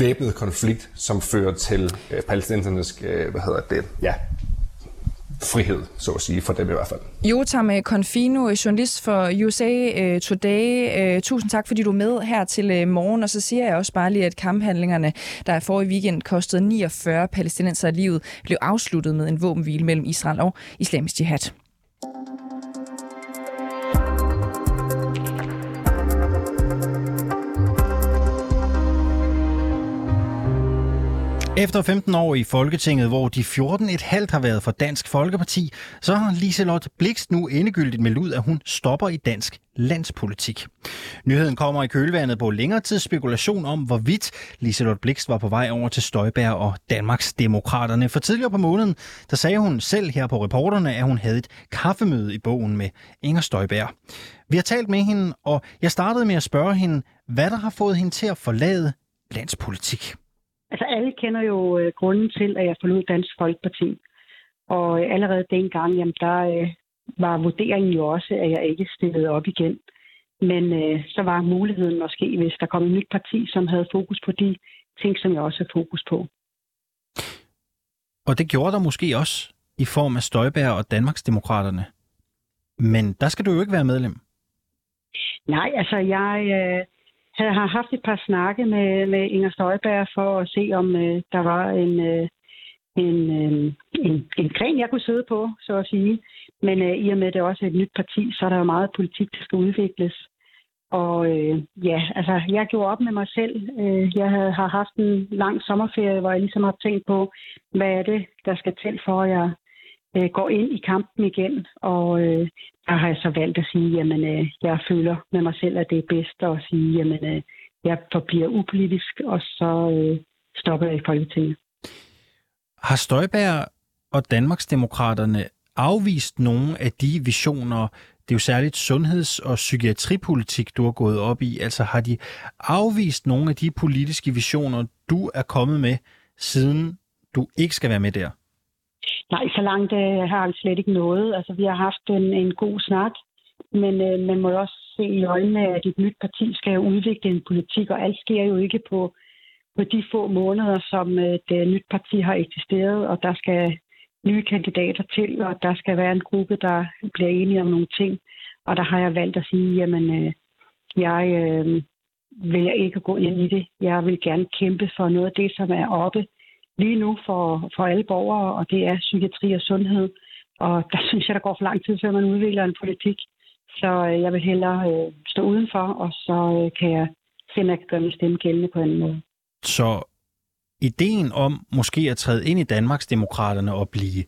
væbnet konflikt, som fører til øh, palæstinensernes, øh, hvad hedder det, ja, frihed, så at sige, for dem i hvert fald. Jotam Confino, journalist for U S A Today. Tusind tak, fordi du er med her til morgen. Og så siger jeg også bare lige, at kamphandlingerne, der forrige weekend kostede niogfyrre palæstinenser livet, blev afsluttet med en våbenhvile mellem Israel og islamisk jihad. Efter femten år i Folketinget, hvor de fjorten komma fem har været for Dansk Folkeparti, så har Liselott Blixt nu endegyldigt meldt ud, at hun stopper i dansk landspolitik. Nyheden kommer i kølvandet på længere tids spekulation om, hvorvidt Liselott Blixt var på vej over til Støjberg og Danmarksdemokraterne. For tidligere på måneden, der sagde hun selv her på Reporterne, at hun havde et kaffemøde i bogen med Inger Støjberg. Vi har talt med hende, og jeg startede med at spørge hende, hvad der har fået hende til at forlade landspolitik. Altså alle kender jo øh, grunden til, at jeg forlod Dansk Folkeparti. Og øh, allerede dengang, jamen der øh, var vurderingen jo også, at jeg ikke stillede op igen. Men øh, så var muligheden måske, hvis der kom et nyt parti, som havde fokus på de ting, som jeg også havde fokus på. Og det gjorde der måske også i form af Støjberg og Danmarksdemokraterne. Men der skal du jo ikke være medlem. Nej, altså jeg... Øh, Jeg har haft et par snakke med, med Inger Støjberg for at se, om øh, der var en, øh, en, øh, en, en gren, jeg kunne sidde på, så at sige. Men øh, i og med, det også er et nyt parti, så er der jo meget politik, der skal udvikles. Og øh, ja, altså, jeg gjorde op med mig selv. Jeg havde, har haft en lang sommerferie, hvor jeg ligesom har tænkt på, hvad er det, der skal til for, at jeg øh, går ind i kampen igen. Og øh, der har jeg så valgt at sige, jamen, øh, jeg føler med mig selv, at det er bedst at sige, jamen, øh, jeg forbliver upolitisk, og så øh, stopper jeg i Folketinget. Har Støjberg og Danmarksdemokraterne afvist nogle af de visioner? Det er jo særligt sundheds- og psykiatripolitik, du har gået op i. Altså har de afvist nogle af de politiske visioner, du er kommet med, siden du ikke skal være med der? Nej, så langt øh, har vi slet ikke noget. Altså vi har haft en, en god snak, men øh, man må jo også se i øjnene, at et nyt parti skal udvikle en politik, og alt sker jo ikke på, på de få måneder, som øh, det nyt parti har eksisteret, og der skal nye kandidater til, og der skal være en gruppe, der bliver enige om nogle ting. Og der har jeg valgt at sige, jamen, øh, jeg øh, vil ikke gå ind i det. Jeg vil gerne kæmpe for noget af det, som er oppe lige nu for, for alle borgere, og det er psykiatri og sundhed. Og der synes jeg, der går for lang tid, før man udvikler en politik. Så øh, jeg vil hellere øh, stå udenfor, og så øh, kan jeg se, om jeg kan gøre min stemme gældende på en anden måde. Så ideen om måske at træde ind i Danmarksdemokraterne og blive,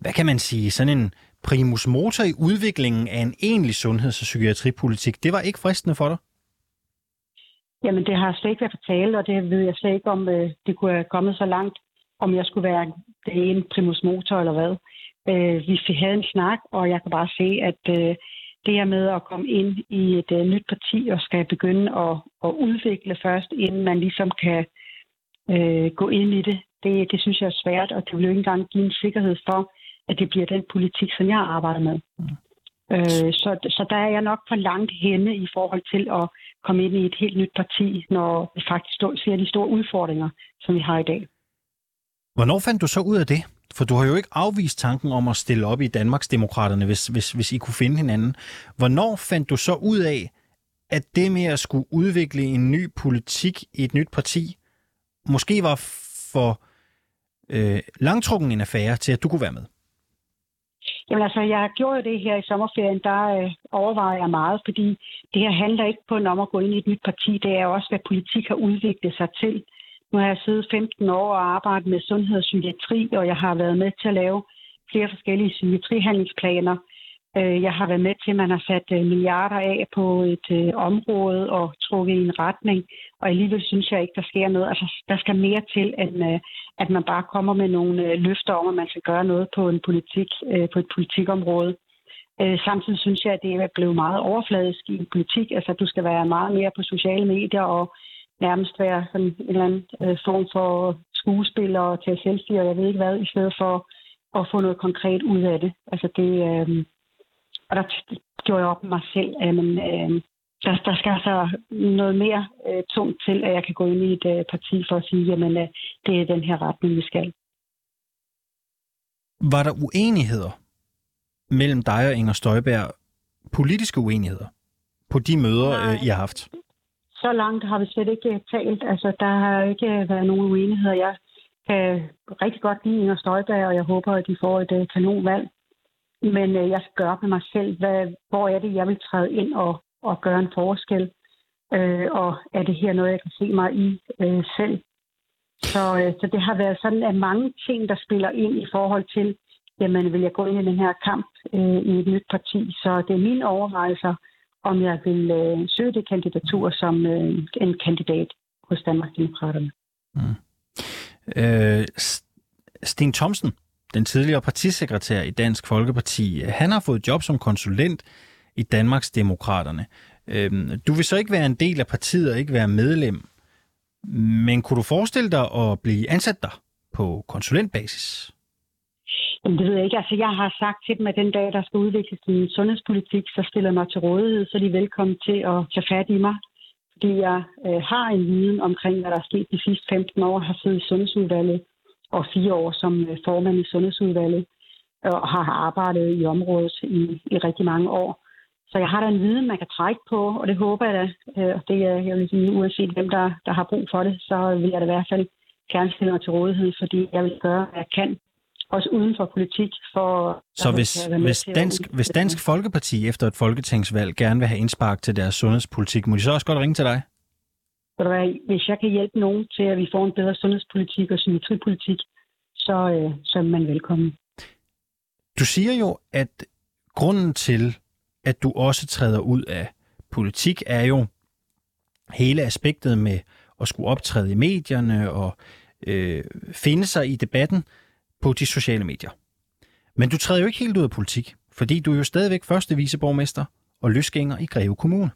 hvad kan man sige, sådan en primus motor i udviklingen af en egentlig sundheds- og psykiatripolitik, det var ikke fristende for dig? Jamen, det har slet ikke været fortalt, og det ved jeg slet ikke, om det kunne have kommet så langt, om jeg skulle være en primus motor eller hvad. Vi havde en snak, og jeg kan bare se, at det her med at komme ind i et nyt parti og skal begynde at, at udvikle først, inden man ligesom kan Øh, gå ind i det. det, det synes jeg er svært, og det vil jo ikke engang give en sikkerhed for, at det bliver den politik, som jeg arbejder med. Mm. Øh, så, så der er jeg nok for langt henne i forhold til at komme ind i et helt nyt parti, når vi faktisk står, ser de store udfordringer, som vi har i dag. Hvornår fandt du så ud af det? For du har jo ikke afvist tanken om at stille op i Danmarksdemokraterne, hvis, hvis, hvis I kunne finde hinanden. Hvornår fandt du så ud af, at det med at skulle udvikle en ny politik i et nyt parti, måske var for øh, langtrukken en affære til, at du kunne være med? Jamen altså, jeg gjorde det her i sommerferien, der øh, overvejede jeg meget, fordi det her handler ikke kun om at gå ind i et nyt parti, det er også, hvad politik har udviklet sig til. Nu har jeg siddet femten år og arbejdet med sundhed og psykiatri, og jeg har været med til at lave flere forskellige psykiatrihandlingsplaner. Jeg har været med til, at man har sat milliarder af på et område og trukket i en retning, og alligevel synes jeg ikke, der sker noget. Altså, der skal mere til, end at man bare kommer med nogle løfter om, at man skal gøre noget på en politik, på et politikområde. Samtidig synes jeg, at det er blevet meget overfladisk i politik. Altså, du skal være meget mere på sociale medier og nærmest være sådan en eller anden form for skuespiller og tage selfie, og jeg ved ikke hvad, i stedet for at få noget konkret ud af det. Altså, det øh... Og der gjorde jeg op med mig selv, at øh, der, der skal altså noget mere øh, tungt til, at jeg kan gå ind i et øh, parti for at sige, at øh, det er den her retning, vi skal. Var der uenigheder mellem dig og Inger Støjberg? Politiske uenigheder på de møder, øh, I har haft? Så langt har vi slet ikke talt. Altså, der har ikke været nogen uenigheder. Jeg kan rigtig godt lide Inger Støjberg, og jeg håber, at de får et øh, kanonvalg. Men øh, jeg skal gøre op med mig selv, hvad, hvor er det, jeg vil træde ind og, og gøre en forskel? Øh, og er det her noget, jeg kan se mig i øh, selv? Så, øh, så det har været sådan, at mange ting, der spiller ind i forhold til, jamen vil jeg gå ind i den her kamp øh, i et nyt parti? Så det er mine overvejelser, om jeg vil øh, søge det kandidatur som øh, en kandidat hos Danmarksdemokraterne. Mm. Øh, Sten Thomsen, den tidligere partisekretær i Dansk Folkeparti, han har fået job som konsulent i Danmarksdemokraterne. Du vil så ikke være en del af partiet og ikke være medlem, men kunne du forestille dig at blive ansat der på konsulentbasis? Jamen, det ved jeg ikke. Altså, jeg har sagt til dem, at den dag, der skal udvikles en sundhedspolitik, så stiller mig til rådighed, så de er velkommen til at tage fat i mig. Fordi jeg øh, har en viden omkring, hvad der er sket de sidste femten år, har siddet i sundhedsudvalget og fire år som formand i Sundhedsudvalget, og har arbejdet i området i, i rigtig mange år. Så jeg har da en viden, man kan trække på, og det håber jeg da. Og det er jo ligesom, uanset hvem, der, der har brug for det, så vil jeg da i hvert fald gerne stille mig til rådighed, fordi jeg vil gøre, hvad jeg kan også uden for politik. For så hvis, hvis, dansk, hvis Dansk Folkeparti efter et folketingsvalg gerne vil have indspark til deres sundhedspolitik, må de så også godt ringe til dig? Hvis jeg kan hjælpe nogen til, at vi får en bedre sundhedspolitik og symmetripolitik, så, så er man velkommen. Du siger jo, at grunden til, at du også træder ud af politik, er jo hele aspektet med at skulle optræde i medierne og øh, finde sig i debatten på de sociale medier. Men du træder jo ikke helt ud af politik, fordi du er jo stadigvæk første viceborgmester og løsgænger i Greve Kommune.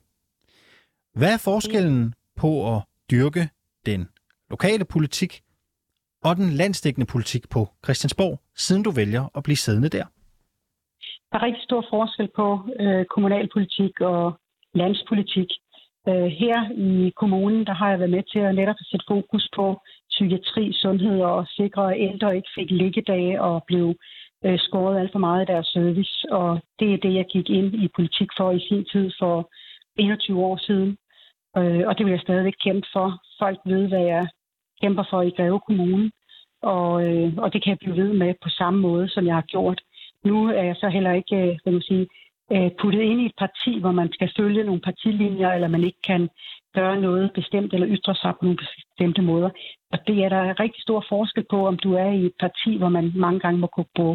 Hvad er forskellen på at dyrke den lokale politik og den landsdækkende politik på Christiansborg, siden du vælger at blive siddende der? Der er rigtig stor forskel på øh, kommunalpolitik og landspolitik. Øh, her i kommunen, der har jeg været med til at netop sætte fokus på psykiatri, sundhed og sikre, at ældre ikke fik liggedage og blev øh, skåret alt for meget i deres service. Og det er det, jeg gik ind i politik for i sin tid for enogtyve år siden. Og det vil jeg stadigvæk kæmpe for. Folk ved, hvad jeg kæmper for i Greve Kommune, og, og det kan jeg blive ved med på samme måde, som jeg har gjort. Nu er jeg så heller ikke vil man sige, puttet ind i et parti, hvor man skal følge nogle partilinjer, eller man ikke kan gøre noget bestemt, eller ytre sig på nogle bestemte måder. Og det er der rigtig stor forskel på, om du er i et parti, hvor man mange gange må gå på,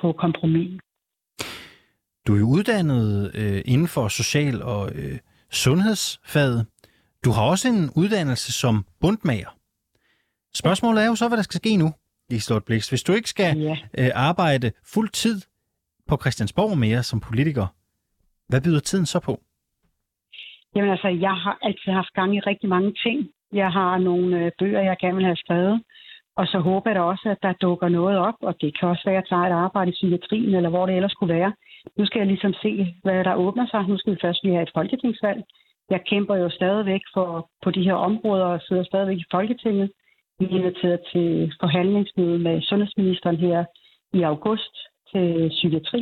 på kompromis. Du er jo uddannet øh, inden for social- og øh, sundhedsfaget. Du har også en uddannelse som bundmager. Spørgsmålet er jo så, hvad der skal ske nu, Liselott Blixt. Hvis du ikke skal ja. øh, arbejde fuld tid på Christiansborg mere som politiker, hvad byder tiden så på? Jamen altså, jeg har altid haft gang i rigtig mange ting. Jeg har nogle øh, bøger, jeg gerne vil have skrevet, og så håber jeg da også, at der dukker noget op, og det kan også være, at jeg tager et arbejde i psykiatrien, eller hvor det ellers kunne være. Nu skal jeg ligesom se, hvad der åbner sig. Nu skal vi først lige have et folketingsvalg. Jeg kæmper jo stadigvæk for, på de her områder og sidder stadigvæk i Folketinget. Vi er inviteret til forhandlingsmøde med sundhedsministeren her i august til psykiatri.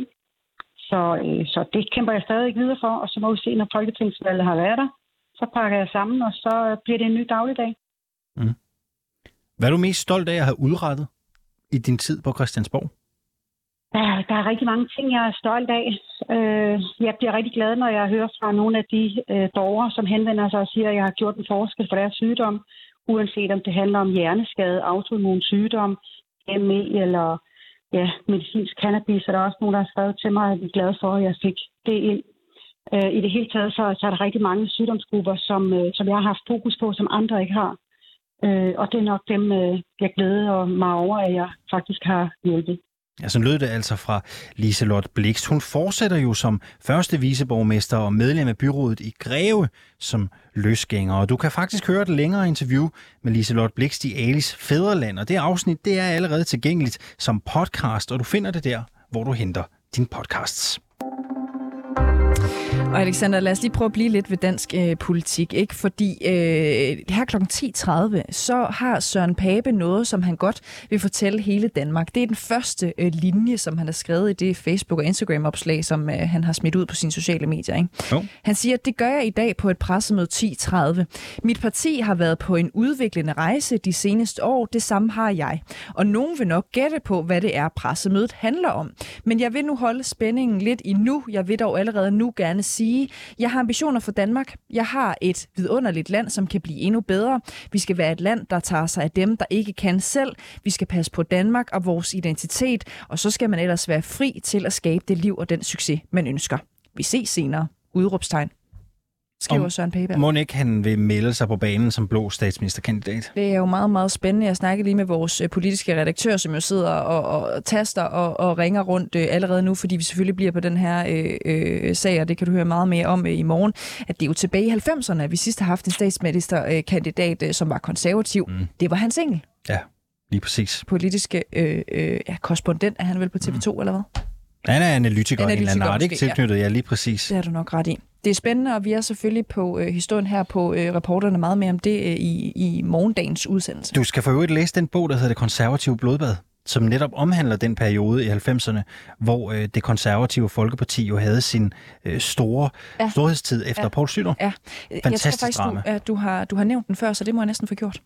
Så, øh, så det kæmper jeg stadigvæk videre for, og så må vi se, når folketingsvalget har været der. Så pakker jeg sammen, og så bliver det en ny dagligdag. Mm. Hvad er du mest stolt af at have udrettet i din tid på Christiansborg? Der, der er rigtig mange ting, jeg er stolt af. Øh, jeg bliver rigtig glad, når jeg hører fra nogle af de øh, borgere, som henvender sig og siger, at jeg har gjort en forskel for deres sygdom, uanset om det handler om hjerneskade, autoimmun sygdom, M E eller ja, medicinsk cannabis. Så der er også nogen, der har skrevet til mig, at jeg er glad for, at jeg fik det ind. Øh, I det hele taget så, så er der rigtig mange sygdomsgrupper, som, øh, som jeg har haft fokus på, som andre ikke har. Øh, og det er nok dem, øh, jeg glæder mig over, at jeg faktisk har hjulpet. Ja, så lød det altså fra Liselott Blixt. Hun fortsætter jo som første viceborgmester og medlem af byrådet i Greve som løsgænger. Og du kan faktisk høre et længere interview med Liselott Blixt i Alis Fædreland. Og det afsnit, det er allerede tilgængeligt som podcast, og du finder det der, hvor du henter dine podcasts. Og Alexander, lad os lige prøve at blive lidt ved dansk øh, politik, ikke? Fordi øh, her klokken ti tredive, så har Søren Pape noget, som han godt vil fortælle hele Danmark. Det er den første øh, linje, som han har skrevet i det Facebook- og Instagram-opslag, som øh, han har smidt ud på sine sociale medier, ikke? Jo. Han siger, at det gør jeg i dag på et pressemøde ti tredive. Mit parti har været på en udviklende rejse de seneste år. Det samme har jeg. Og nogen vil nok gætte på, hvad det er, pressemødet handler om. Men jeg vil nu holde spændingen lidt endnu. Jeg vil dog allerede nu gerne sige, jeg har ambitioner for Danmark. Jeg har et vidunderligt land, som kan blive endnu bedre. Vi skal være et land, der tager sig af dem, der ikke kan selv. Vi skal passe på Danmark og vores identitet, og så skal man ellers være fri til at skabe det liv og den succes, man ønsker. Vi ses senere. Udråbstegn. Skriver Søren Pape. Mon ikke han vil melde sig på banen som blå statsministerkandidat? Det er jo meget, meget spændende. Jeg snakkede lige med vores politiske redaktør, som jo sidder og, og taster og, og ringer rundt øh, allerede nu, fordi vi selvfølgelig bliver på den her øh, øh, sag, og det kan du høre meget mere om øh, i morgen, at det er jo tilbage i halvfemserne, at vi sidst har haft en statsministerkandidat, øh, øh, som var konservativ. Mm. Det var Hans Engell. Ja, lige præcis. Politiske øh, øh, ja, korrespondent er han vel på T V to, mm. eller hvad? Han er analytiker, analytiker en eller anden art, ikke tilknyttet jeg ja. ja, lige præcis. Det er du nok ret i. Det er spændende, og vi er selvfølgelig på øh, historien her på øh, reporterne meget mere om det øh, i, i morgendagens udsendelse. Du skal for øvrigt læse den bog, der hedder Det Konservative Blodbad, som netop omhandler den periode i halvfemserne, hvor øh, det konservative Folkeparti jo havde sin øh, store ja. storhedstid efter ja. Poul Schlüter. Ja. Fantastisk drama. Jeg tror faktisk, drama. Du, at du, har, du har nævnt den før, så det må jeg næsten få gjort.